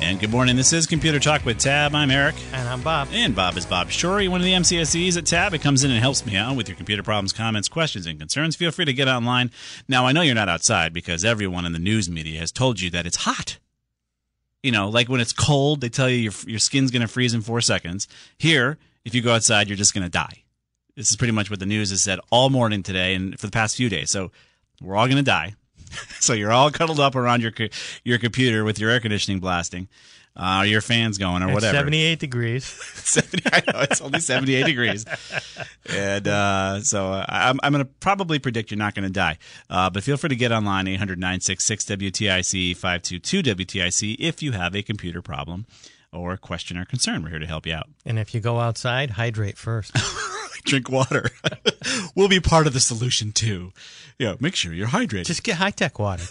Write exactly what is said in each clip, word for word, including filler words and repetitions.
And good morning. This is Computer Talk with Tab. I'm Eric. And I'm Bob. And Bob is Bob Shorey, one of the M C S Es at Tab. It comes in and helps me out with your computer problems, comments, questions, and concerns. Feel free to get online. Now, I know you're not outside because everyone in the news media has told you that it's hot. You know, like when it's cold, they tell you your, your skin's going to freeze in four seconds. Here, if you go outside, you're just going to die. This is pretty much what the news has said all morning today and for the past few days. So we're all going to die. So you're all cuddled up around your your computer with your air conditioning blasting, uh, your fans going, or it's whatever. seventy-eight degrees. seventy, I know, it's only seventy-eight degrees. And uh, so uh, I'm, I'm going to probably predict you're not going to die. Uh, but feel free to get online, eight hundred nine six six W T I C, five two two W T I C, if you have a computer problem or question or concern. We're here to help you out. And if you go outside, hydrate first. Drink water. We'll be part of the solution, too. Yeah, make sure you're hydrated. Just get high-tech water.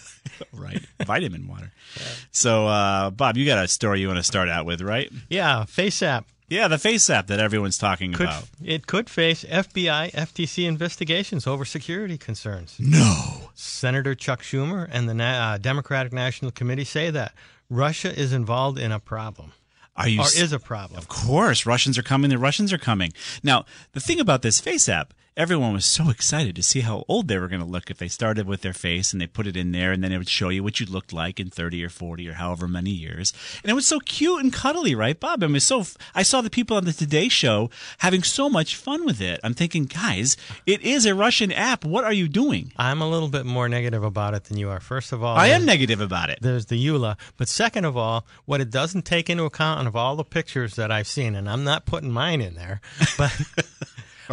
Right. Vitamin water. Yeah. So, uh, Bob, you got a story you want to start out with, right? Yeah, FaceApp. Yeah, the FaceApp that everyone's talking could, about. It could face F B I, F T C investigations over security concerns. No. Senator Chuck Schumer and the Na- uh, Democratic National Committee say that Russia is involved in a problem. Are you or is a problem. Of course. Russians are coming. The Russians are coming. Now, the thing about this face app, everyone was so excited to see how old they were going to look if they started with their face and they put it in there, and then it would show you what you looked like in thirty or forty or however many years. And it was so cute and cuddly, right, Bob? I mean, so f- I saw the people on the Today Show having so much fun with it. I'm thinking, guys, it is a Russian app. What are you doing? I'm a little bit more negative about it than you are. First of all, I am negative about it. There's the EULA. But second of all, what it doesn't take into account of all the pictures that I've seen, and I'm not putting mine in there, but okay.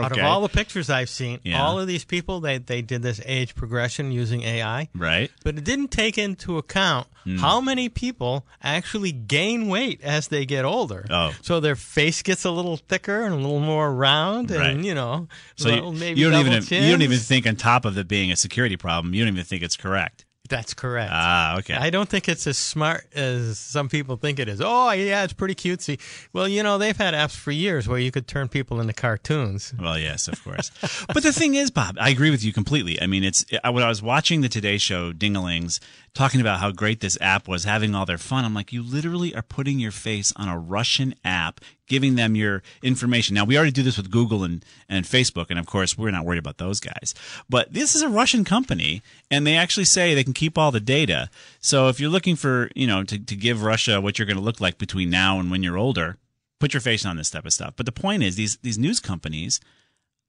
Out of all the pictures I've seen, yeah. all of these people, they, they did this age progression using A I. Right. But it didn't take into account mm. how many people actually gain weight as they get older. Oh. So their face gets a little thicker and a little more round and, right. you know, so little, you, maybe you don't even chins. You don't even think on top of it being a security problem, you don't even think it's correct. That's correct. Ah, okay. I don't think it's as smart as some people think it is. Oh, yeah, it's pretty cutesy. Well, you know, they've had apps for years where you could turn people into cartoons. Well, yes, of course. But the thing is, Bob, I agree with you completely. I mean, it's when I was watching the Today Show, Dingalings, talking about how great this app was, having all their fun, I'm like, you literally are putting your face on a Russian app, giving them your information. Now, we already do this with Google and, and Facebook, and of course, we're not worried about those guys. But this is a Russian company, and they actually say they can keep all the data. So if you're looking for, you know, to, to give Russia what you're going to look like between now and when you're older, put your face on this type of stuff. But the point is, these these news companies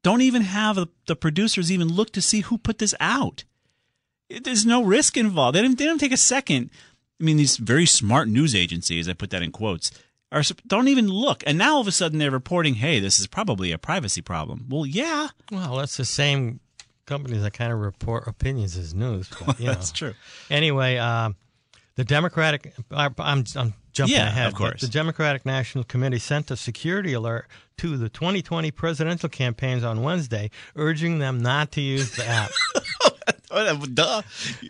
don't even have a, the producers even look to see who put this out. There's no risk involved. They don't, they don't take a second. I mean, these very smart news agencies, I put that in quotes, Are, don't even look. And now all of a sudden they're reporting, hey, this is probably a privacy problem. Well, yeah. Well, that's the same companies that kind of report opinions as news. But, you know. That's true. Anyway, uh, the Democratic uh, – I'm, I'm jumping yeah, ahead. Of course. The Democratic National Committee sent a security alert to the twenty twenty presidential campaigns on Wednesday, urging them not to use the app. Duh.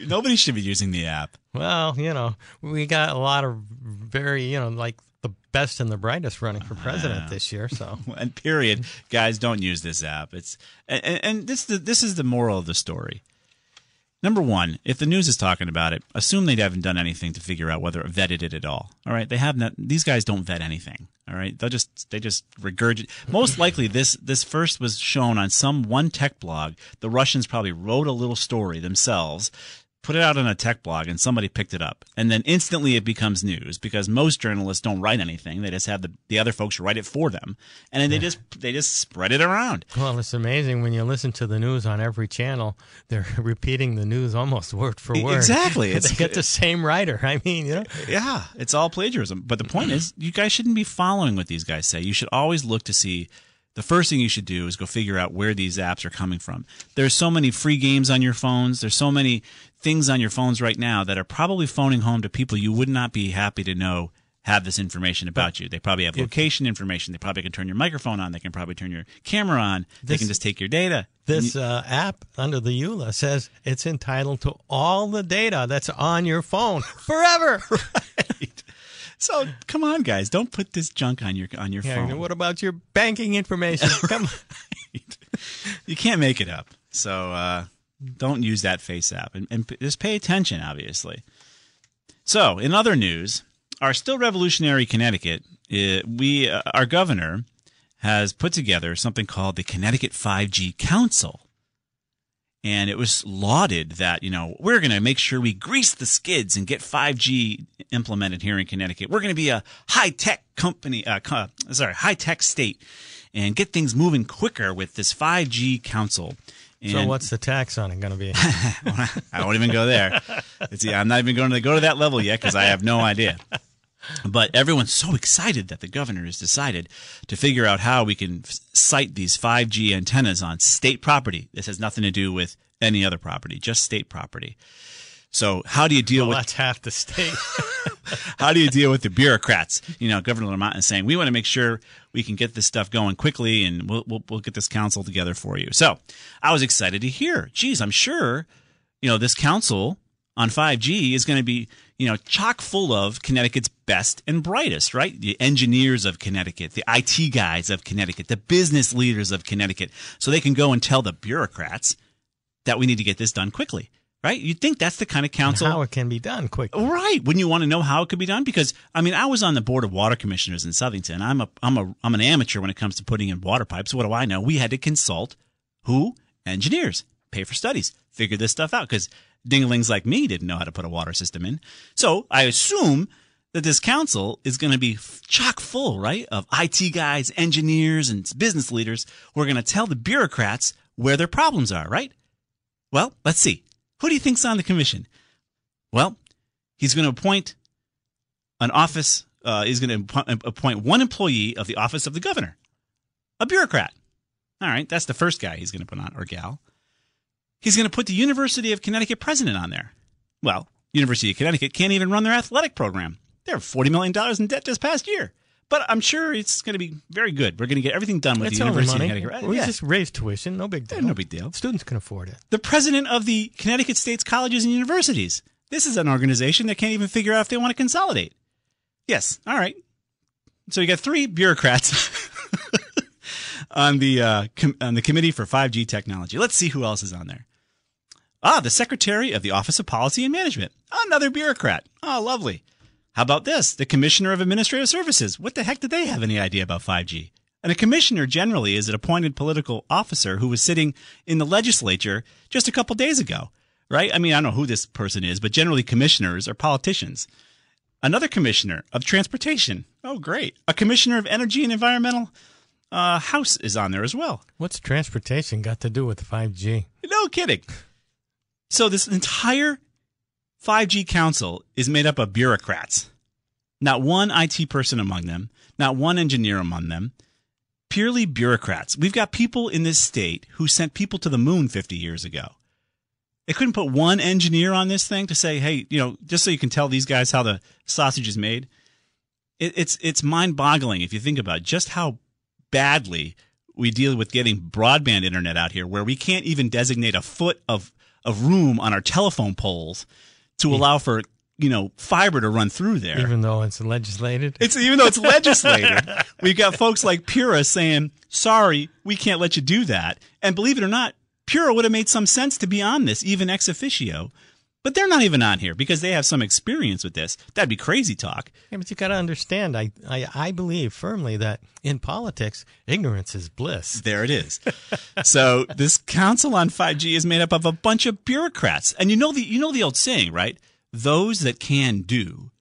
Nobody should be using the app. Well, you know, we got a lot of very, you know, like – the best and the brightest running for president this year. So, and period, guys, don't use this app. It's and, and this this is the moral of the story. Number one, if the news is talking about it, assume they haven't done anything to figure out whether vetted it at all. All right, they have not. These guys don't vet anything. All right, they just they just regurgitate. Most likely, this this first was shown on some one tech blog. The Russians probably wrote a little story themselves. put it out on a tech blog, and somebody picked it up. And then instantly it becomes news because most journalists don't write anything. They just have the, the other folks write it for them. And then they just they just spread it around. Well, it's amazing when you listen to the news on every channel, they're repeating the news almost word for word. Exactly. It's, they get the same writer. I mean, you know. Yeah, it's all plagiarism. But the point is, you guys shouldn't be following what these guys say. You should always look to see. The first thing you should do is go figure out where these apps are coming from. There's so many free games on your phones. There's so many things on your phones right now that are probably phoning home to people you would not be happy to know have this information about you. They probably have location information. They probably can turn your microphone on. They can probably turn your camera on. This, they can just take your data. This uh, app under the EULA says it's entitled to all the data that's on your phone forever. Right. So come on, guys! Don't put this junk on your on your yeah, phone. What about your banking information? Come on, right. You can't make it up. So uh, don't use that FaceApp, and, and just pay attention, obviously. So, in other news, our still revolutionary Connecticut, it, we uh, our governor has put together something called the Connecticut five G Council. And it was lauded that, you know, we're going to make sure we grease the skids and get five G implemented here in Connecticut. We're going to be a high-tech company, uh, co sorry, high-tech state and get things moving quicker with this five G council. And so what's the tax on it going to be? I won't even go there. It's, I'm not even going to go to that level yet because I have no idea. But everyone's so excited that the governor has decided to figure out how we can site these five G antennas on state property. This has nothing to do with any other property, just state property. So how do you deal well, with that's half the state? How do you deal with the bureaucrats? You know, Governor Lamont is saying we want to make sure we can get this stuff going quickly, and we'll we'll, we'll get this council together for you. So I was excited to hear. Geez, I'm sure, you know, this council on five G is going to be, you know, chock full of Connecticut's best and brightest, right? The engineers of Connecticut, the I T guys of Connecticut, the business leaders of Connecticut, so they can go and tell the bureaucrats that we need to get this done quickly, right? You'd think that's the kind of council. And how it can be done quickly. Right. Wouldn't you want to know how it could be done? Because, I mean, I was on the board of water commissioners in Southington. I'm, a, I'm, a, I'm an amateur when it comes to putting in water pipes. What do I know? We had to consult who? Engineers. Pay for studies. Figure this stuff out because dinglings like me didn't know how to put a water system in. So I assume that this council is going to be chock full, right, of I T guys, engineers, and business leaders who are going to tell the bureaucrats where their problems are, right? Well, let's see. Who do you think's on the commission? Well, he's going to appoint an office. Uh, he's going to appoint one employee of the office of the governor, a bureaucrat. All right, that's the first guy he's going to put on, or gal. He's going to put the University of Connecticut president on there. Well, University of Connecticut can't even run their athletic program. They're forty million dollars in debt this past year. But I'm sure it's going to be very good. We're going to get everything done with it's the University money. of Connecticut. Right? We yeah. just raise tuition. No big deal. No big deal. Students can afford it. The president of the Connecticut State's Colleges and Universities. This is an organization that can't even figure out if they want to consolidate. Yes. All right. So you got three bureaucrats on the uh, com on the Committee for five G Technology. Let's see who else is on there. Ah, the Secretary of the Office of Policy and Management. Another bureaucrat. Oh, lovely. How about this? The Commissioner of Administrative Services. What the heck did they have any idea about five G? And a commissioner generally is an appointed political officer who was sitting in the legislature just a couple days ago, right? I mean, I don't know who this person is, but generally commissioners are politicians. Another commissioner of transportation. Oh, great. A commissioner of energy and environmental uh, house is on there as well. What's transportation got to do with five G? No kidding. So this entire five G council is made up of bureaucrats. Not one I T person among them. Not one engineer among them. Purely bureaucrats. We've got people in this state who sent people to the moon fifty years ago. They couldn't put one engineer on this thing to say, hey, you know, just so you can tell these guys how the sausage is made. It, it's it's mind-boggling if you think about just how badly we deal with getting broadband internet out here, where we can't even designate a foot of of room on our telephone poles to allow for, you know, fiber to run through there. Even though it's legislated? It's, even though it's legislated. We've got folks like Pura saying, sorry, we can't let you do that. And believe it or not, Pura would have made some sense to be on this, even ex officio. But they're not even on here because they have some experience with this. That'd be crazy talk. Yeah, but you got to understand, I, I I believe firmly that in politics, ignorance is bliss. There it is. So this Council on five G is made up of a bunch of bureaucrats. And you know the you know the old saying, right? Those that can do,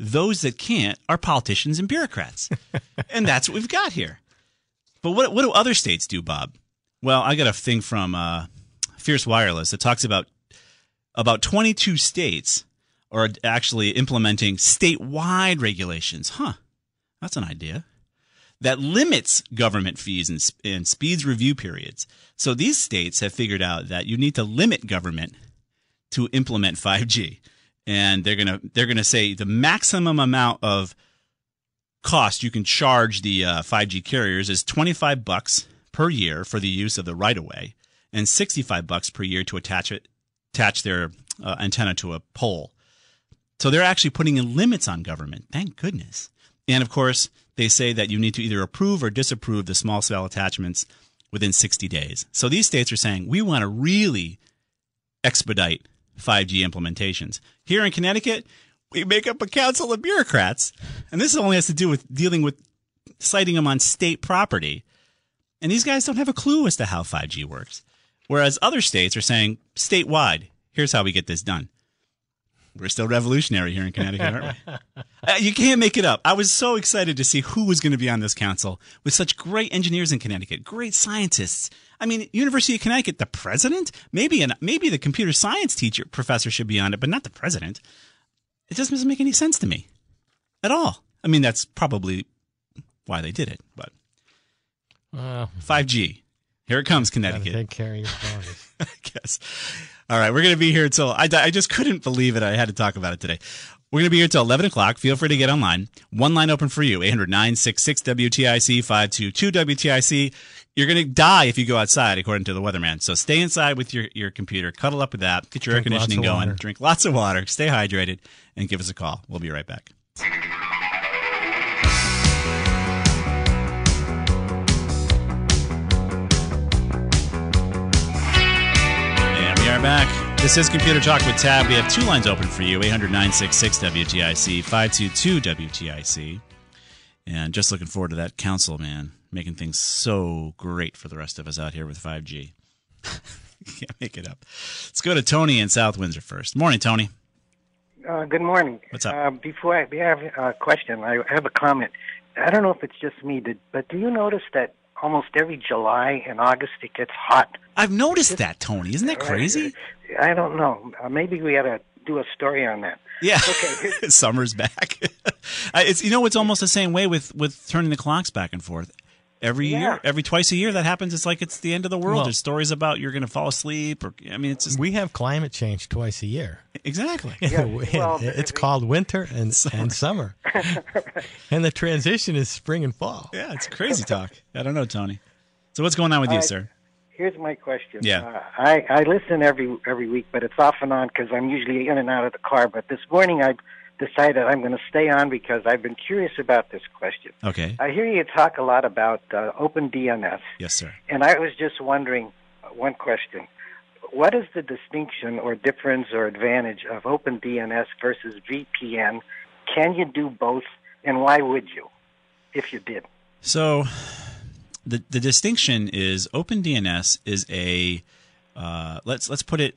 those that can't are politicians and bureaucrats. And that's what we've got here. But what what do other states do, Bob? Well, I got a thing from uh, Fierce Wireless that talks about About twenty-two states are actually implementing statewide regulations. Huh, that's an idea. That limits government fees and, and speeds review periods. So these states have figured out that you need to limit government to implement five G. And they're gonna they're gonna say the maximum amount of cost you can charge the uh, five G carriers is twenty-five bucks per year for the use of the right-of-way and sixty-five bucks per year to attach it. attach their uh, antenna to a pole. So they're actually putting in limits on government. Thank goodness. And, of course, they say that you need to either approve or disapprove the small cell attachments within sixty days. So these states are saying, we want to really expedite five G implementations. Here in Connecticut, we make up a council of bureaucrats. And this only has to do with dealing with citing them on state property. And these guys don't have a clue as to how five G works. Whereas other states are saying, statewide, here's how we get this done. We're still revolutionary here in Connecticut, aren't we? uh, you can't make it up. I was so excited to see who was going to be on this council with such great engineers in Connecticut, great scientists. I mean, University of Connecticut, the president? Maybe an, maybe the computer science teacher professor should be on it, but not the president. It just doesn't make any sense to me at all. I mean, that's probably why they did it, but uh, five G. Here it comes, Connecticut. Take care of your problems. I guess. All right, we're going to be here until I, I just couldn't believe it. I had to talk about it today. We're going to be here until eleven o'clock. Feel free to get online. One line open for you, eight hundred, nine six six, W T I C, five two two, W T I C. You're going to die if you go outside, according to the weatherman. So stay inside with your, your computer. Cuddle up with that. Get your air conditioning going. Drink lots of water. Stay hydrated. And give us a call. We'll be right back. Back. This is Computer Talk with Tab. We have two lines open for you, eight hundred, nine six six, W T I C, five two two, W T I C. And just looking forward to that council, man, making things so great for the rest of us out here with five G. Can't make it up. Let's go to Tony in South Windsor first. Morning, Tony. Uh, good morning. What's up? Uh, before I have a question, I have a comment. I don't know if it's just me, but do you notice that almost every July and August, it gets hot. I've noticed it's, that, Tony. Isn't that crazy? I don't know. Uh, maybe we ought to do a story on that. Yeah. Okay. Summer's back. it's You know, it's almost the same way with, with turning the clocks back and forth. Every yeah. year, every twice a year that happens, it's like it's the end of the world. Well, there's stories about you're going to fall asleep. Or I mean, it's just... We have climate change twice a year. Exactly. Yeah, well, it's called winter and summer. And, summer. Right. And the transition is spring and fall. Yeah, it's crazy talk. I don't know, Tony. So what's going on with uh, you, sir? Here's my question. Yeah. Uh, I, I listen every every week, but it's off and on because I'm usually in and out of the car. But this morning I decided I'm going to stay on because I've been curious about this question. Okay. I hear you talk a lot about uh, Open D N S. Yes, sir. And I was just wondering, uh, one question. What is the distinction or difference or advantage of Open D N S versus V P N? Can you do both, and why would you if you did? So the the distinction is Open D N S is a uh, – let's let's put it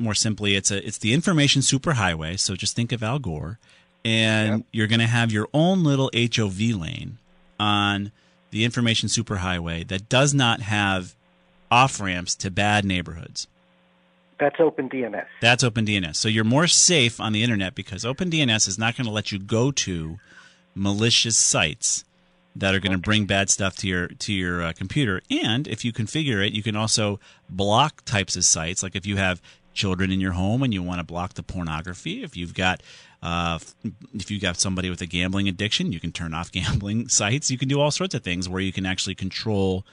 more simply. It's a it's the information superhighway, so just think of Al Gore, and yep. you're going to have your own little H O V lane on the information superhighway that does not have off-ramps to bad neighborhoods. That's Open D N S. That's Open D N S. So you're more safe on the internet because Open D N S is not going to let you go to malicious sites that are going to bring bad stuff to your to your uh, computer. And if you configure it, you can also block types of sites. Like if you have children in your home and you want to block the pornography, if you've got uh, if you've got somebody with a gambling addiction, you can turn off gambling sites. You can do all sorts of things where you can actually control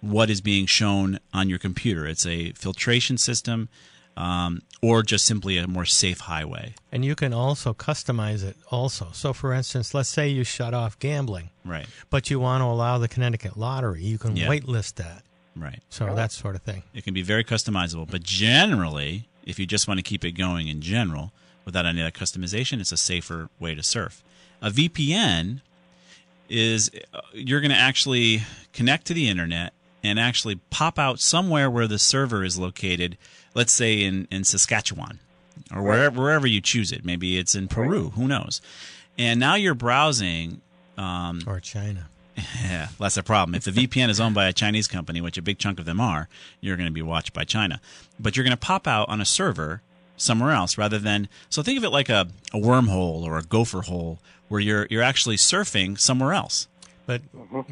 what is being shown on your computer. It's a filtration system um, or just simply a more safe highway. And you can also customize it also. So, for instance, let's say you shut off gambling. Right. But you want to allow the Connecticut lottery. You can yeah. waitlist that. Right. So that sort of thing. It can be very customizable. But generally, if you just want to keep it going in general without any of that customization, it's a safer way to surf. A V P N is you're going to actually connect to the internet and actually pop out somewhere where the server is located, let's say in, in Saskatchewan or wherever, wherever you choose it. Maybe it's in Peru. Who knows? And now you're browsing. Um, or China. Yeah, that's a problem. If the V P N is owned by a Chinese company, which a big chunk of them are, you're going to be watched by China. But you're going to pop out on a server somewhere else rather than – so think of it like a, a wormhole or a gopher hole where you're you're actually surfing somewhere else. But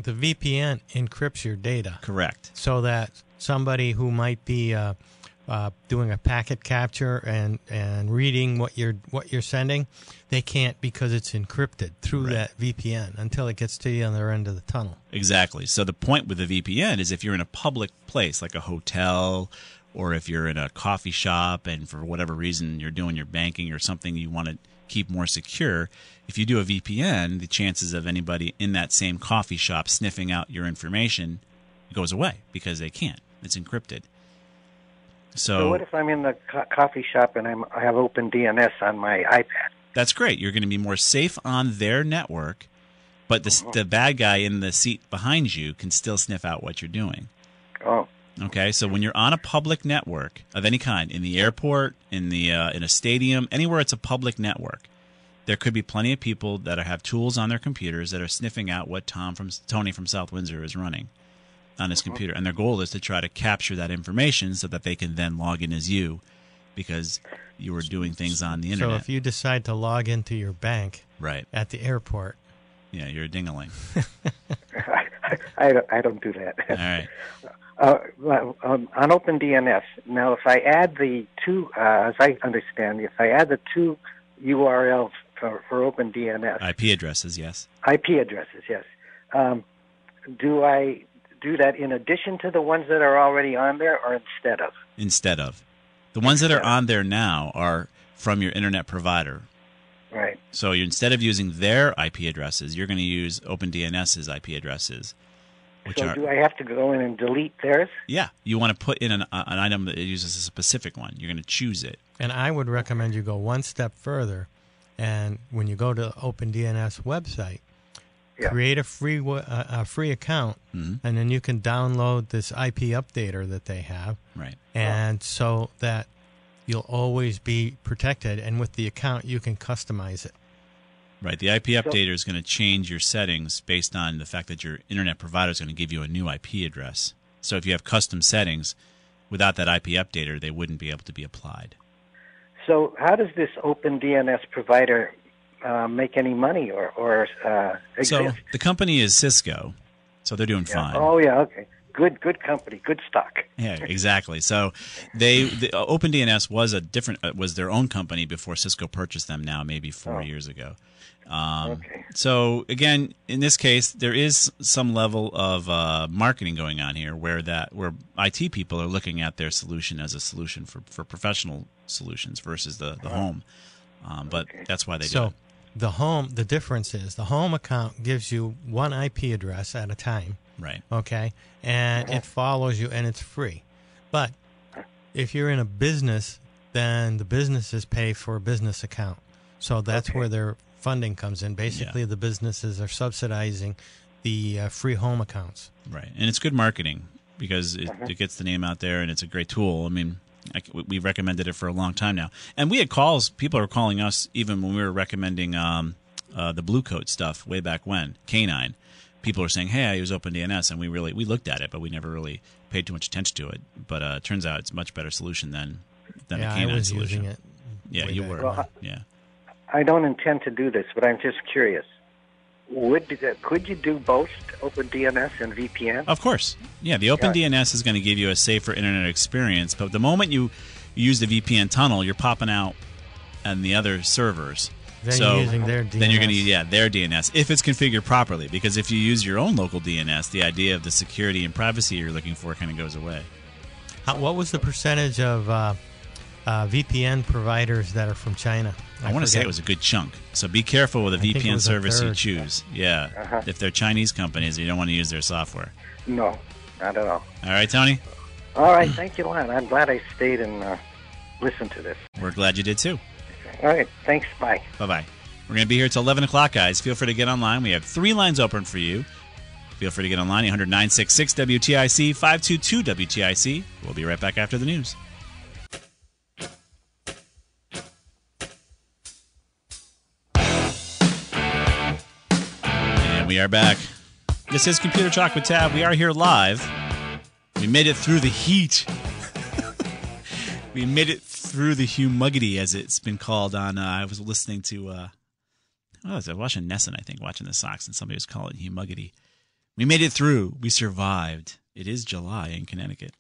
the V P N encrypts your data. Correct. So that somebody who might be uh, uh, doing a packet capture and, and reading what you're what you're sending, they can't because it's encrypted through right. that V P N until it gets to the other end of the tunnel. Exactly. So the point with the V P N is if you're in a public place like a hotel or if you're in a coffee shop and for whatever reason you're doing your banking or something you want to keep more secure, if you do a V P N, the chances of anybody in that same coffee shop sniffing out your information goes away because they can't. It's encrypted. So, so what if I'm in the co- coffee shop and I'm, I have OpenDNS on my iPad? That's great. You're going to be more safe on their network, but the, mm-hmm. the bad guy in the seat behind you can still sniff out what you're doing. Oh. Okay, so when you're on a public network of any kind, in the airport, in the uh, in a stadium, anywhere it's a public network, there could be plenty of people that are, have tools on their computers that are sniffing out what Tom from Tony from South Windsor is running on his mm-hmm. computer. And their goal is to try to capture that information so that they can then log in as you because you were doing things on the internet. So if you decide to log into your bank right. at the airport. Yeah, you're a ding-a-ling. I, I, I don't do that. All right. Uh, um, on OpenDNS, now if I add the two, uh, as I understand, if I add the two U R Ls for, for OpenDNS. I P addresses, yes. I P addresses, yes. Um, do I do that in addition to the ones that are already on there or instead of? Instead of. The ones that are on there now are from your internet provider. Right. So you, instead of using their I P addresses, you're going to use OpenDNS's I P addresses. Which so are, do I have to go in and delete theirs? Yeah. You want to put in an, uh, an item that uses a specific one. You're going to choose it. And I would recommend you go one step further. And when you go to the OpenDNS website, yeah. create a free uh, a free account, mm-hmm. and then you can download this I P updater that they have. Right. And oh. so that you'll always be protected. And with the account, you can customize it. Right. The I P updater is going to change your settings based on the fact that your internet provider is going to give you a new I P address. So if you have custom settings, without that I P updater, they wouldn't be able to be applied. So how does this OpenDNS provider uh, make any money or, or uh, exist? So the company is Cisco, so they're doing yeah. fine. Oh, yeah. Okay. Good good company, good stock. Yeah, exactly. So they the, OpenDNS was a different was their own company before Cisco purchased them now maybe four oh. years ago. Um, okay. So again, in this case, there is some level of uh, marketing going on here where that where I T people are looking at their solution as a solution for, for professional solutions versus the, the home. Um, but okay. that's why they so do it. So the home the difference is the home account gives you one I P address at a time. Right. Okay. And it follows you and it's free. But if you're in a business, then the businesses pay for a business account. So that's okay. where their funding comes in. Basically, yeah. the businesses are subsidizing the uh, free home accounts. Right. And it's good marketing because it, uh-huh. it gets the name out there and it's a great tool. I mean, I, we recommended it for a long time now. And we had calls. People are calling us even when we were recommending um, uh, the Blue Coat stuff way back when, K nine. People are saying, "Hey, I use OpenDNS," and we really we looked at it, but we never really paid too much attention to it. But uh, it turns out it's a much better solution than than yeah, the K nine solution. Using it yeah, you were. Well, yeah, I don't intend to do this, but I'm just curious. Would could you do both OpenDNS and V P N? Of course. Yeah, the OpenDNS yeah. is going to give you a safer internet experience, but the moment you use the V P N tunnel, you're popping out on the other servers. Then so using their D N S. Then you're going to use yeah, their D N S if it's configured properly. Because if you use your own local D N S, the idea of the security and privacy you're looking for kind of goes away. How, what was the percentage of uh, uh, V P N providers that are from China? I, I want to say it was a good chunk. So be careful with the I V P N service you choose. Yeah, uh-huh. if they're Chinese companies, you don't want to use their software. No, not at all. All right, Tony. All right, thank you, Lon. I'm glad I stayed in. Uh, listen to this. We're glad you did too. All right. Thanks. Bye. Bye-bye. We're going to be here till eleven o'clock, guys. Feel free to get online. We have three lines open for you. Feel free to get online. eight hundred, nine six six, W T I C, five two two, W T I C. We'll be right back after the news. And we are back. This is Computer Talk with Tab. We are here live. We made it through the heat. We made it through the humugity, as it's been called on. Uh, I was listening to, uh, oh, I was watching Nesson, I think, watching the Sox, and somebody was calling it humugity. We made it through. We survived. It is July in Connecticut.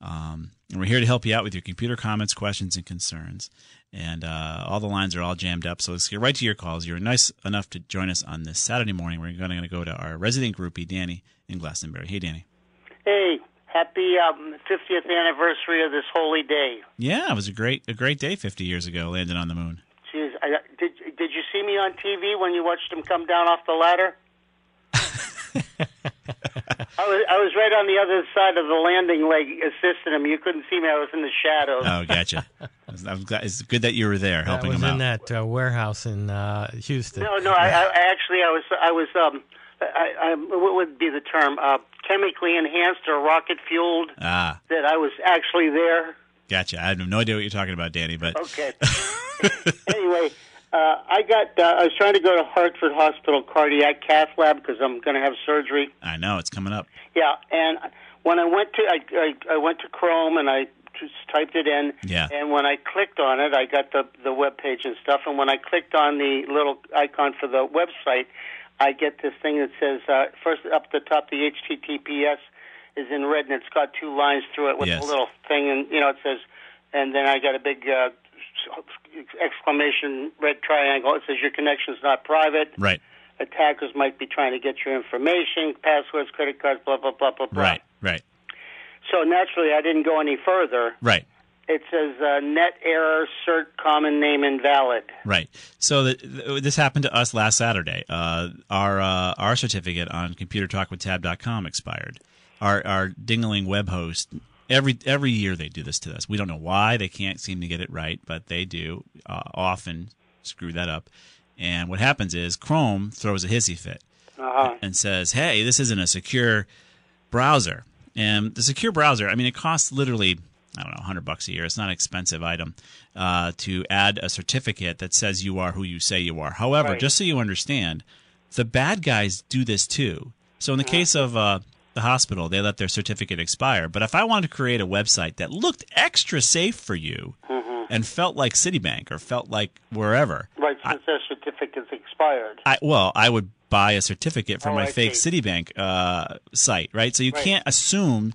Um, and we're here to help you out with your computer comments, questions, and concerns. And uh, all the lines are all jammed up, so let's get right to your calls. You're nice enough to join us on this Saturday morning. We're going to go to our resident groupie, Danny, in Glastonbury. Hey, Danny. Hey. Happy um, fiftieth anniversary of this holy day. Yeah, it was a great a great day fifty years ago, landing on the moon. Jeez, I, did, did you see me on T V when you watched him come down off the ladder? I, was, I was right on the other side of the landing leg assisting him. You couldn't see me. I was in the shadows. Oh, gotcha. I'm glad, it's good that you were there helping him out. I was in out. that uh, warehouse in uh, Houston. No, no, I, I, actually I was... I was um, I, I, what would be the term? Uh, chemically enhanced or rocket fueled? Ah. That I was actually there. Gotcha. I have no idea what you're talking about, Danny. But okay. Anyway, uh, I got. Uh, I was trying to go to Hartford Hospital Cardiac Cath Lab because I'm going to have surgery. I know it's coming up. Yeah, and when I went to, I, I, I went to Chrome and I just typed it in. Yeah. And when I clicked on it, I got the the web page and stuff. And when I clicked on the little icon for the website, I get this thing that says, uh, first up the top, the H T T P S is in red, and it's got two lines through it with yes. a little thing, and, you know, it says, and then I got a big uh, exclamation, red triangle. It says, your connection is not private. Right. Attackers might be trying to get your information, passwords, credit cards, blah, blah, blah, blah, blah. Right, right. So naturally, I didn't go any further. Right. It says uh, net error, cert, common name invalid. Right. So the, the, this happened to us last Saturday. Uh, our uh, our certificate on computer talk with tab dot com expired. Our our dingling web host. Every every year they do this to us. We don't know why. They can't seem to get it right, but they do uh, often screw that up. And what happens is Chrome throws a hissy fit uh-huh. and says, "Hey, this isn't a secure browser." And the secure browser, I mean, it costs literally, I don't know, a hundred bucks a year. It's not an expensive item uh, to add a certificate that says you are who you say you are. However, right. just so you understand, the bad guys do this too. So in the yeah. case of uh, the hospital, they let their certificate expire. But if I wanted to create a website that looked extra safe for you mm-hmm. and felt like Citibank or felt like wherever. Right, since I, their certificate's expired. I, well, I would buy a certificate for oh, my I fake see. Citibank uh, site, right? So you right. can't assume...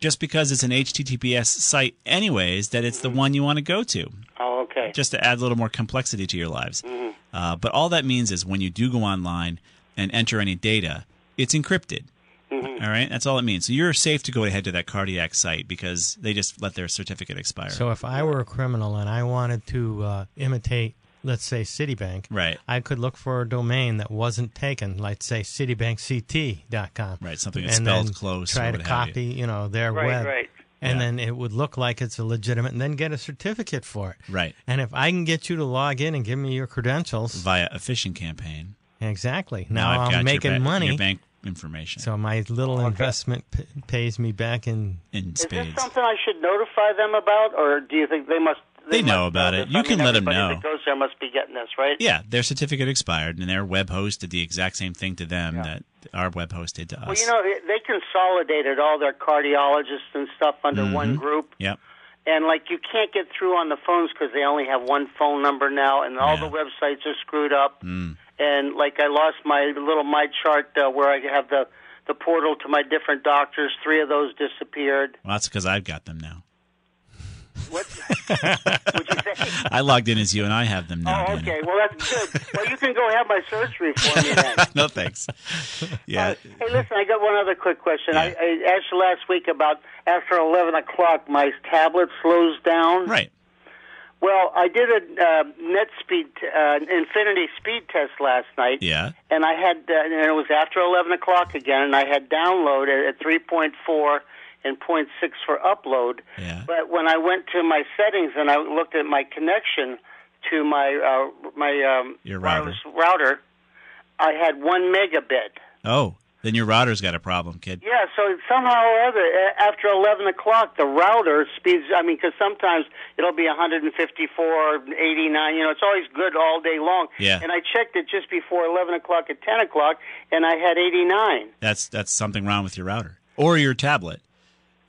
just because it's an H T T P S site anyways, that it's mm-hmm. the one you want to go to. Oh, okay. Just to add a little more complexity to your lives. Mm-hmm. Uh, but all that means is when you do go online and enter any data, it's encrypted. Mm-hmm. All right? That's all it means. So you're safe to go ahead to that cardiac site because they just let their certificate expire. So if I were a criminal and I wanted to uh, imitate, let's say, Citibank, right. I could look for a domain that wasn't taken, like, say, Citibank C T dot com. Right, something that's spelled close. Try to copy, you. you know, their right, web. Right. And yeah. then it would look like it's a legitimate, and then get a certificate for it. Right. And if I can get you to log in and give me your credentials. Via a phishing campaign. Exactly. Now, now I've got I'm making your ba- money. Your bank information. So my little okay. investment p- pays me back in, in spades. Is this something I should notify them about, or do you think they must... They, they know about know it. You I can mean, let them know. That goes there must be getting this, right? Yeah, their certificate expired, and their web host did the exact same thing to them yeah. that our web host did to us. Well, you know, they consolidated all their cardiologists and stuff under mm-hmm. one group. Yep. And, like, you can't get through on the phones because they only have one phone number now, and all yeah. the websites are screwed up. Mm. And, like, I lost my little my chart uh, where I have the, the portal to my different doctors. Three of those disappeared. Well, that's because I've got them now. What would you say? I logged in as you, and I have them now. Oh, okay. Well, that's good. Well, you can go have my surgery for me then. No, thanks. Yeah. Uh, hey, listen, I got one other quick question. Yeah. I, I asked you last week about after eleven o'clock, my tablet slows down. Right. Well, I did a uh, net speed, uh, infinity speed test last night. Yeah. And I had, uh, and it was after eleven o'clock again, and I had download at three point four. and zero point six for upload. Yeah. But when I went to my settings and I looked at my connection to my uh, my um, your router. wireless router, I had one megabit. Oh, then your router's got a problem, kid. Yeah, so somehow or other, after eleven o'clock, the router speeds, I mean, because sometimes it'll be one fifty-four, eighty-nine, you know, it's always good all day long. Yeah. And I checked it just before eleven o'clock at ten o'clock, and I had eighty-nine. That's that's something wrong with your router or your tablet.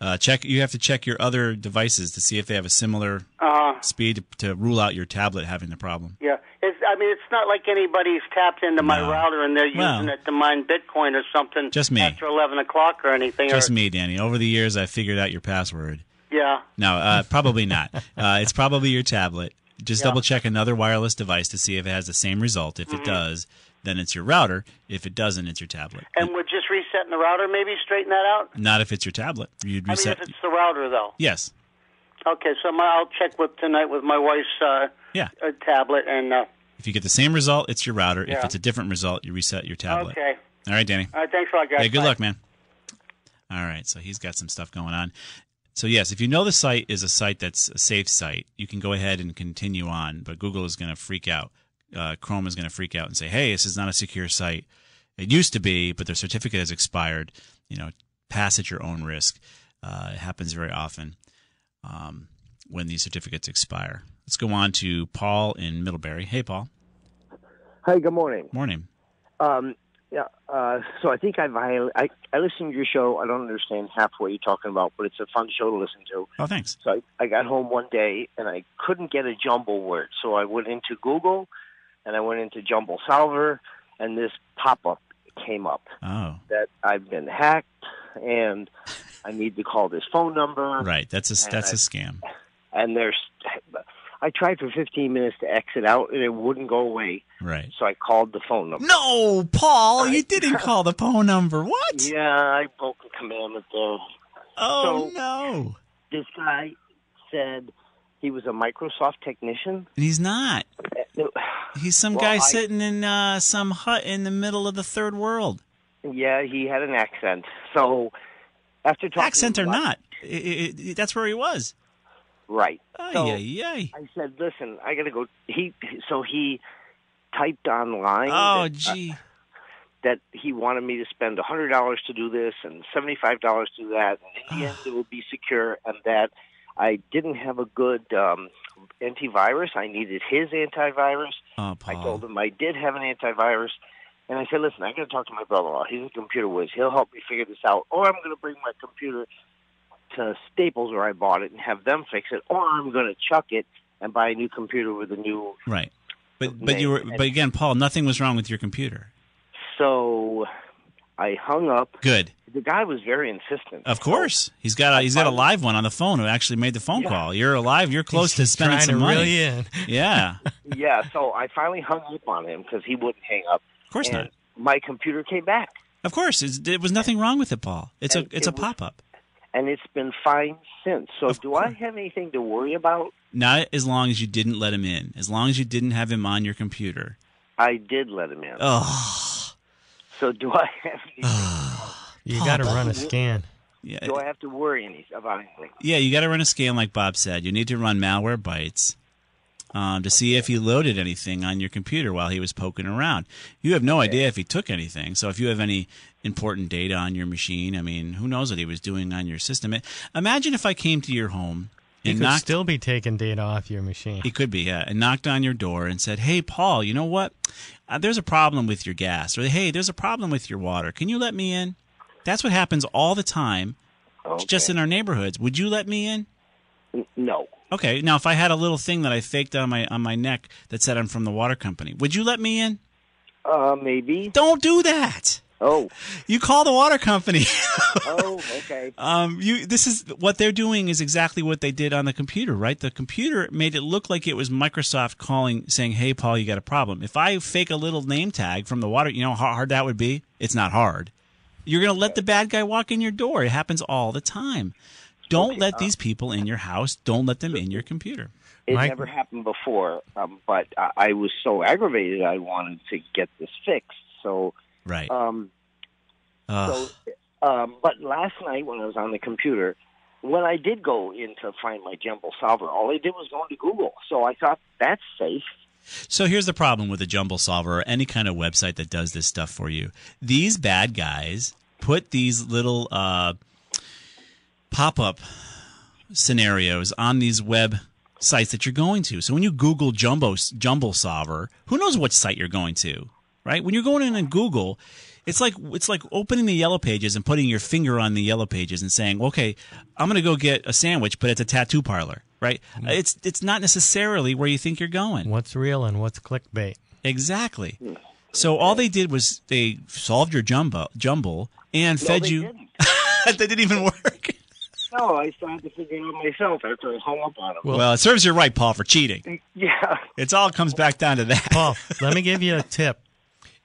Uh, check. You have to check your other devices to see if they have a similar uh-huh. speed to, to rule out your tablet having the problem. Yeah. It's, I mean, it's not like anybody's tapped into my no. router and they're well, using it to mine Bitcoin or something just me. after eleven o'clock or anything. Just or, me, Danny. Over the years, I figured out your password. Yeah. No, uh, probably not. uh, it's probably your tablet. Just yeah. double check another wireless device to see if it has the same result. If mm-hmm. it does, then it's your router. If it doesn't, it's your tablet. And would just resetting the router maybe straighten that out? Not if it's your tablet. You'd reset. I mean, if it's the router, though. Yes. Okay, so my, I'll check with tonight with my wife's uh, yeah. uh, tablet and... Uh, If you get the same result, it's your router. Yeah. If it's a different result, you reset your tablet. Okay. All right, Danny. All right, thanks a lot, guys. Hey, good Bye. luck, man. All right, so he's got some stuff going on. So, yes, if you know the site is a site that's a safe site, you can go ahead and continue on, but Google is going to freak out. Uh, Chrome is going to freak out and say, hey, this is not a secure site. It used to be, but their certificate has expired. You know, pass at your own risk. Uh, it happens very often um, when these certificates expire. Let's go on to Paul in Middlebury. Hey, Paul. Hi, good morning. Morning. Um, yeah. Uh, so I think I, I I listened to your show. I don't understand half what you're talking about, but it's a fun show to listen to. Oh, thanks. So I, I got home one day, and I couldn't get a jumble word. So I went into Google, and I went into Jumble Solver, and this pop-up came up oh. that I've been hacked, and I need to call this phone number. Right. That's a, that's I, a scam. And there's... I tried for fifteen minutes to exit out, and it wouldn't go away. Right. So I called the phone number. No, Paul, I, you didn't call the phone number. What? Yeah, I broke the commandment there. Oh, so, no. This guy said he was a Microsoft technician. And he's not. He's some well, guy I, sitting in uh, some hut in the middle of the third world. Yeah, he had an accent. So after talking Accent or not, it, it, it, that's where he was. Right. Aye, so aye, aye. I said, listen, I got to go. He So he typed online oh, that, gee. Uh, that he wanted me to spend one hundred dollars to do this and seventy-five dollars to do that. And in the end, it would be secure and that I didn't have a good um, antivirus. I needed his antivirus. Oh, I told him I did have an antivirus. And I said, listen, I got to talk to my brother-in-law. He's a computer whiz. He'll help me figure this out. Or I'm going to bring my computer to Staples where I bought it and have them fix it, or I'm going to chuck it and buy a new computer with a new right. But but name. you were but again, Paul, nothing was wrong with your computer. So I hung up. Good. The guy was very insistent. Of course, he's got a, he's got a live one on the phone who actually made the phone yeah. call. You're alive. You're close he's to spending some to money. Really in. Yeah. yeah. So I finally hung up on him because he wouldn't hang up. Of course and not. My computer came back. Of course, it's, there was nothing wrong with it, Paul. It's and a it's it a pop up. And it's been fine since. So of do course. I have anything to worry about? Not as long as you didn't let him in. As long as you didn't have him on your computer. I did let him in. Oh. So do I have anything? Oh. You got to run a scan. Yeah. Do I have to worry any, about anything? Yeah, you got to run a scan like Bob said. You need to run Malwarebytes um, to okay. see if he loaded anything on your computer while he was poking around. You have no okay. idea if he took anything. So if you have any... important data on your machine. I mean, who knows what he was doing on your system? It, imagine if I came to your home and he could knocked, still be taking data off your machine. He could be, yeah. And knocked on your door and said, "Hey, Paul, you know what? Uh, there's a problem with your gas, or hey, there's a problem with your water. Can you let me in?" That's what happens all the time, okay. just in our neighborhoods. Would you let me in? No. Okay. Now, if I had a little thing that I faked on my on my neck that said I'm from the water company, would you let me in? Uh, maybe. Don't do that. Oh, you call the water company. oh, okay. Um, you. This is what they're doing is exactly what they did on the computer, right? The computer made it look like it was Microsoft calling, saying, "Hey, Paul, you got a problem." If I fake a little name tag from the water, you know how hard that would be. It's not hard. You're going to let the bad guy walk in your door. It happens all the time. Don't okay. let uh, these people in your house. Don't let them in your computer. It My, never happened before, um, but I, I was so aggravated. I wanted to get this fixed, so. Right. Um, uh, so Um, but last night when I was on the computer, when I did go in to find my jumble solver, all I did was go into Google. So I thought, that's safe. So here's the problem with a jumble solver or any kind of website that does this stuff for you. These bad guys put these little uh, pop-up scenarios on these web sites that you're going to. So when you Google jumbo, jumble solver, who knows what site you're going to, right? When you're going in and Google, it's like it's like opening the Yellow Pages and putting your finger on the Yellow Pages and saying, okay, I'm going to go get a sandwich, but it's a tattoo parlor, right? Mm-hmm. It's it's not necessarily where you think you're going. What's real and what's clickbait. Exactly. So all they did was they solved your jumbo, jumble and no, fed they you. Didn't. That didn't even work. No, I started to figure it out myself after I hung up on him. Well, well, it serves you right, Paul, for cheating. Yeah. It all comes back down to that. Paul, let me give you a tip.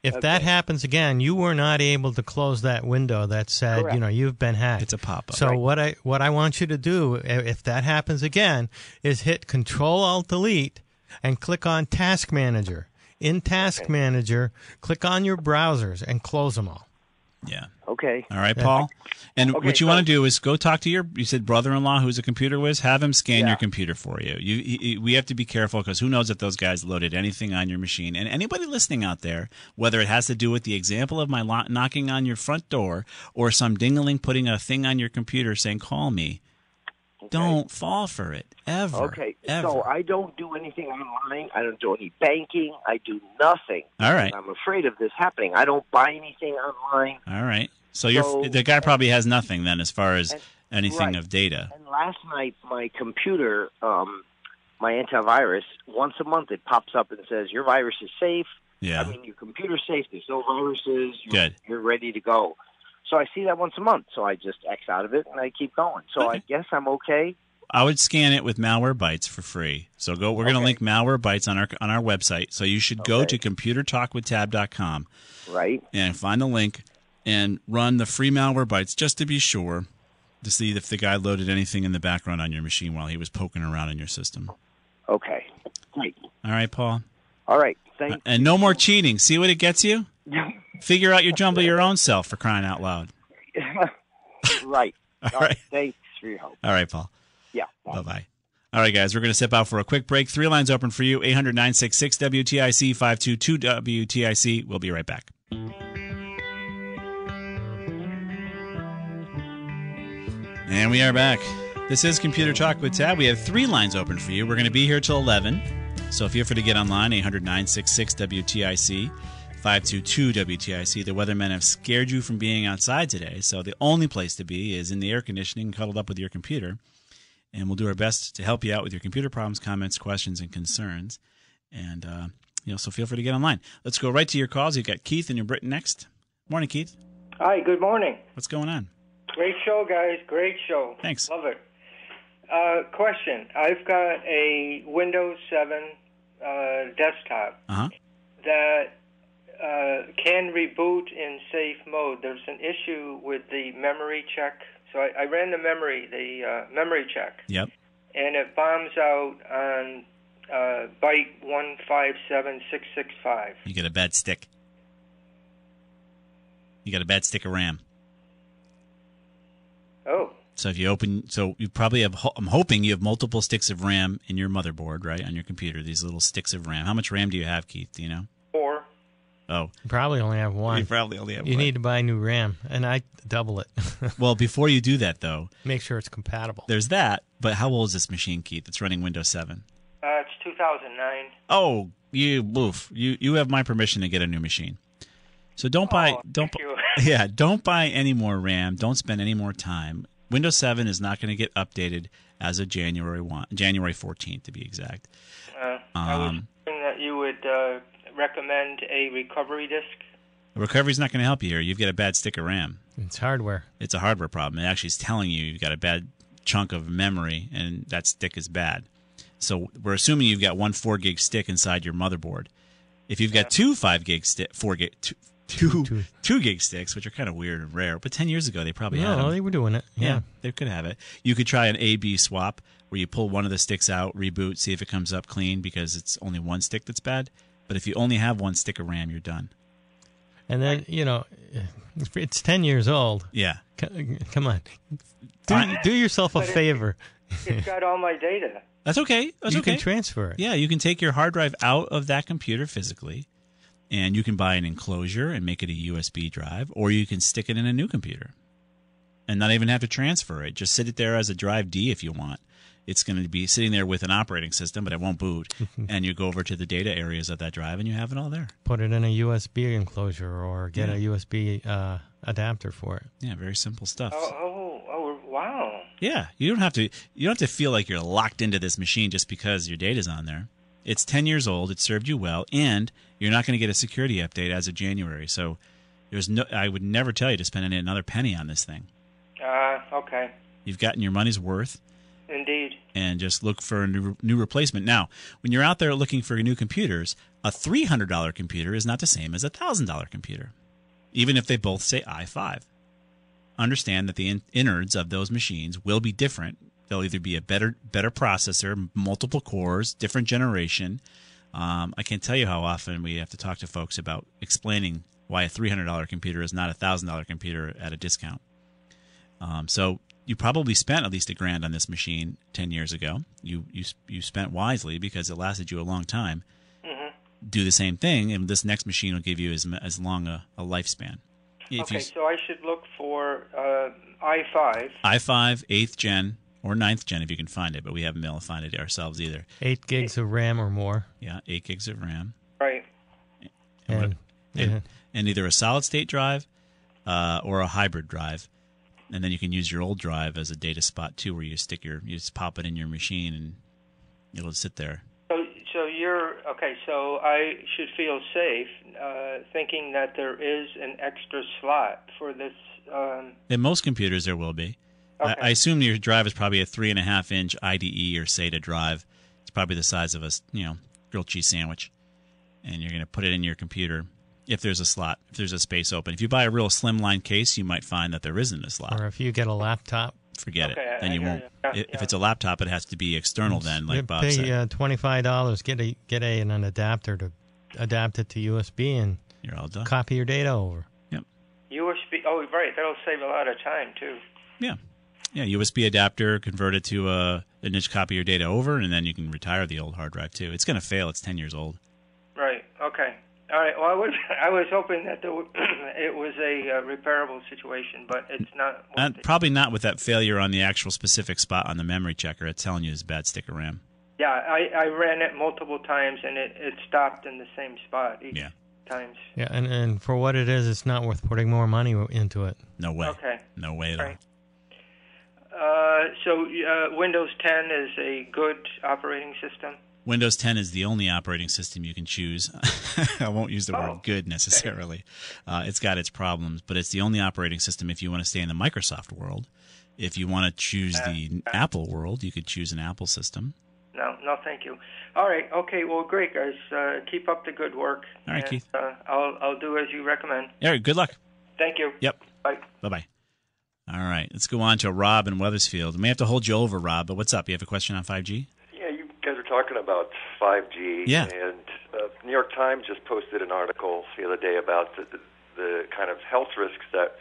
If okay. that happens again, you were not able to close that window that said, Correct. you know, you've been hacked. It's a pop-up. So right. what I what I want you to do, if that happens again, is hit Control Alt Delete and click on Task Manager. In Task okay. Manager, click on your browsers and close them all. Yeah. Okay. All right, Paul. And okay, what you so, want to do is go talk to your, you said brother-in-law who's a computer whiz, have him scan yeah. your computer for you. You, you. We have to be careful because who knows if those guys loaded anything on your machine. And anybody listening out there, whether it has to do with the example of my lo- knocking on your front door or some ding-a-ling putting a thing on your computer saying, call me, okay. don't fall for it, ever. Okay. Ever. So I don't do anything online. I don't do any banking. I do nothing. All right. I'm afraid of this happening. I don't buy anything online. All right. So, so you're, the guy probably has nothing then as far as and, anything right. of data. And last night, my computer, um, my antivirus, once a month it pops up and says, your virus is safe. Yeah. I mean, your computer's safe. There's no viruses. You're, Good. You're ready to go. So I see that once a month. So I just X out of it and I keep going. So okay. I guess I'm okay. I would scan it with Malwarebytes for free. So go. We're okay. going to link Malwarebytes on our on our website. So you should go okay. to computer talk with tab dot com right. and find the link and run the free Malwarebytes just to be sure to see if the guy loaded anything in the background on your machine while he was poking around in your system. Okay. Great. All right, Paul. All right. Thank you. And no more cheating. See what it gets you? Figure out your jumble your own self for crying out loud. Right. All, All right. Thanks for your help. All right, Paul. Yeah. Bye bye. All right, guys, we're going to step out for a quick break. Three lines open for you, eight hundred nine six six W T I C, five two two W T I C. We'll be right back. And we are back. This is Computer Talk with Tab. We have three lines open for you. We're going to be here till eleven. So feel free to get online, eight hundred nine six six W T I C. five two two W T I C. The weathermen have scared you from being outside today, so the only place to be is in the air conditioning, cuddled up with your computer. And we'll do our best to help you out with your computer problems, comments, questions, and concerns. And, uh, you know, so feel free to get online. Let's go right to your calls. You've got Keith in New Britain next. Morning, Keith. Hi, good morning. What's going on? Great show, guys. Great show. Thanks. Love it. Uh, question. I've got a Windows seven uh, desktop uh-huh. that Uh, can reboot in safe mode. There's an issue with the memory check. So I, I ran the memory, the uh, memory check. Yep. And it bombs out on uh, byte one five seven six six five. You got a bad stick. You got a bad stick of RAM. Oh. So if you open, so you probably have. I'm hoping you have multiple sticks of RAM in your motherboard, right, on your computer. These little sticks of RAM. How much RAM do you have, Keith? Do you know? Four. Oh, you probably only have one. You probably only have you one. You need to buy new RAM, and I double it. Well, before you do that, though, make sure it's compatible. There's that, but how old is this machine, Keith? It's running Windows seven. Uh, it's two thousand nine. Oh, you woof! You you have my permission to get a new machine. So don't oh, buy don't thank bu- you. yeah don't buy any more RAM. Don't spend any more time. Windows seven is not going to get updated as of January first, January fourteenth to be exact. Uh, um, I was hoping that you would. Uh, recommend a recovery disk? Recovery's not going to help you here. You've got a bad stick of RAM. It's hardware. It's a hardware problem. It actually is telling you you've got a bad chunk of memory, and that stick is bad. So we're assuming you've got one four-gig stick inside your motherboard. If you've yeah. got two five-gig stick, four-gig, two, two, two. two gig sticks, which are kind of weird and rare, but ten years ago they probably no, had them. No, they were doing it. Yeah. yeah, they could have it. You could try an A B swap where you pull one of the sticks out, reboot, see if it comes up clean because it's only one stick that's bad. But if you only have one stick of RAM, you're done. And then, you know, it's ten years old. Yeah. C- come on. Do, do yourself a but favor. It's, it's got all my data. That's okay. That's you okay. You can transfer it. Yeah, you can take your hard drive out of that computer physically, and you can buy an enclosure and make it a U S B drive, or you can stick it in a new computer and not even have to transfer it. Just sit it there as a drive D if you want. It's going to be sitting there with an operating system, but it won't boot. And you go over to the data areas of that drive, and you have it all there. Put it in a U S B enclosure or get yeah. a U S B uh, adapter for it. Yeah, very simple stuff. Oh, oh, oh, wow. Yeah, you don't have to. You don't have to feel like you're locked into this machine just because your data's on there. It's ten years old. It served you well, and you're not going to get a security update as of January. So there's no. I would never tell you to spend another penny on this thing. Uh, okay. You've gotten your money's worth. Indeed. And just look for a new, new replacement. Now, when you're out there looking for new computers, a three hundred dollars computer is not the same as a one thousand dollars computer, even if they both say i five. Understand that the in- innards of those machines will be different. They'll either be a better better processor, multiple cores, different generation. Um, I can't tell you how often we have to talk to folks about explaining why a three hundred dollars computer is not a one thousand dollars computer at a discount. Um, so... You probably spent at least a grand on this machine ten years ago. You you you spent wisely because it lasted you a long time. Mm-hmm. Do the same thing, and this next machine will give you as as long a, a lifespan. If okay, you, so I should look for uh, i five. i five, eighth gen, or ninth gen if you can find it, but we haven't been able to find it ourselves either. eight gigs eight. of RAM or more. Yeah, eight gigs of RAM. Right. And, and, and, yeah. and either a solid-state drive uh, or a hybrid drive. And then you can use your old drive as a data spot too, where you stick your, you just pop it in your machine and it'll sit there. So, so you're okay. So I should feel safe uh, thinking that there is an extra slot for this. Um... In most computers, there will be. Okay. I, I assume your drive is probably a three and a half inch I D E or SATA drive. It's probably the size of a you know grilled cheese sandwich, and you're going to put it in your computer. If there's a slot, if there's a space open. If you buy a real slimline case, you might find that there isn't a slot. Or if you get a laptop. Forget okay, it. Then I, you I, won't. I, I, if yeah. it's a laptop, it has to be external it's, then, like Bob pay, said. Pay uh, twenty-five dollars, get, a, get a, an adapter to adapt it to U S B and you're all done. Copy your data over. Yep. U S B, oh, right. That'll save a lot of time, too. Yeah. Yeah, U S B adapter, convert it to a, an inch copy your data over, and then you can retire the old hard drive, too. It's going to fail. It's ten years old. Right. Okay. All right. Well, I was I was hoping that there w- it was a uh, repairable situation, but it's not. Uh, probably not with that failure on the actual specific spot on the memory checker. It's telling you it's a bad stick of RAM. Yeah, I, I ran it multiple times, and it, it stopped in the same spot each yeah. times. Yeah, and, and for what it is, it's not worth putting more money into it. No way. Okay. No way at all. Right. Uh, so uh, Windows ten is a good operating system? Windows ten is the only operating system you can choose. I won't use the oh. word good necessarily. Uh, it's got its problems, but it's the only operating system if you want to stay in the Microsoft world. If you want to choose the uh, uh, Apple world, you could choose an Apple system. No, no, thank you. All right, okay, well, great, guys. Uh, keep up the good work. All right, and, Keith. Uh, I'll, I'll do as you recommend. All right, good luck. Thank you. Yep. Bye. Bye-bye. All right, let's go on to Rob in Weathersfield. We may have to hold you over, Rob, but what's up? You have a question on five G? Talking about five G, yeah. and uh, New York Times just posted an article the other day about the, the, the kind of health risks that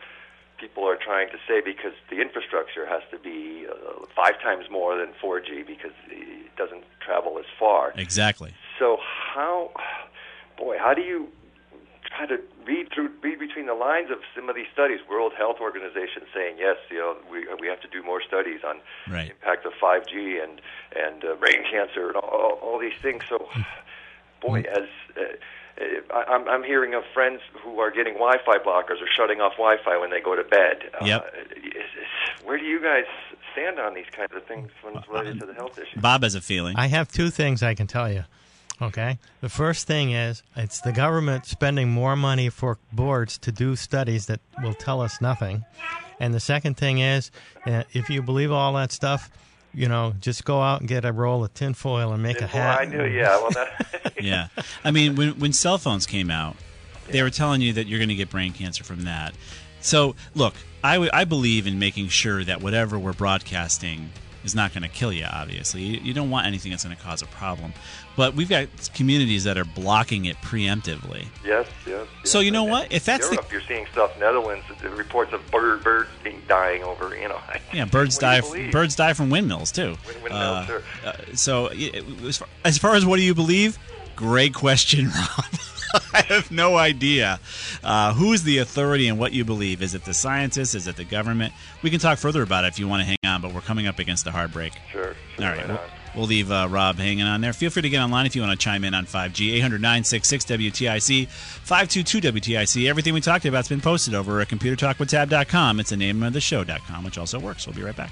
people are trying to say because the infrastructure has to be uh, five times more than four G because it doesn't travel as far. Exactly. So how, boy, how do you try to read through, read between the lines of some of these studies? World Health Organization saying yes, you know, we we have to do more studies on right. the impact of five G and and uh, brain cancer and all, all these things. So, boy, as uh, I'm I'm hearing of friends who are getting Wi-Fi blockers or shutting off Wi-Fi when they go to bed. Yep. Uh, is, is, where do you guys stand on these kinds of things when it's related to the health issue? Bob has a feeling. I have two things I can tell you. Okay. The first thing is it's the government spending more money for boards to do studies that will tell us nothing. And the second thing is uh, if you believe all that stuff, you know, just go out and get a roll of tinfoil and make tinfoil, a hat. I knew, yeah. Well, that yeah. I mean, when when cell phones came out, they were telling you that you're going to get brain cancer from that. So, look, I, w- I believe in making sure that whatever we're broadcasting is not going to kill you, obviously. You don't want anything that's going to cause a problem. But we've got communities that are blocking it preemptively. Yes, yes. yes. So you know and what? If that's Europe, the... you're seeing stuff. Netherlands, the reports of bird, birds being dying over, you know. Yeah, birds die. F- birds die from windmills too. Wind, windmills, sure. Uh, uh, so it, as, far, as far as what do you believe? Great question, Rob. I have no idea. Uh, who is the authority and what you believe? Is it the scientists? Is it the government? We can talk further about it if you want to hang on, but we're coming up against a hard break. Sure. sure All right. We'll, we'll leave uh, Rob hanging on there. Feel free to get online if you want to chime in on five G. eight hundred nine six six W T I C, five two two W T I C. Everything we talked about has been posted over at computer talk with tab dot com. It's the name of the show dot com, which also works. We'll be right back.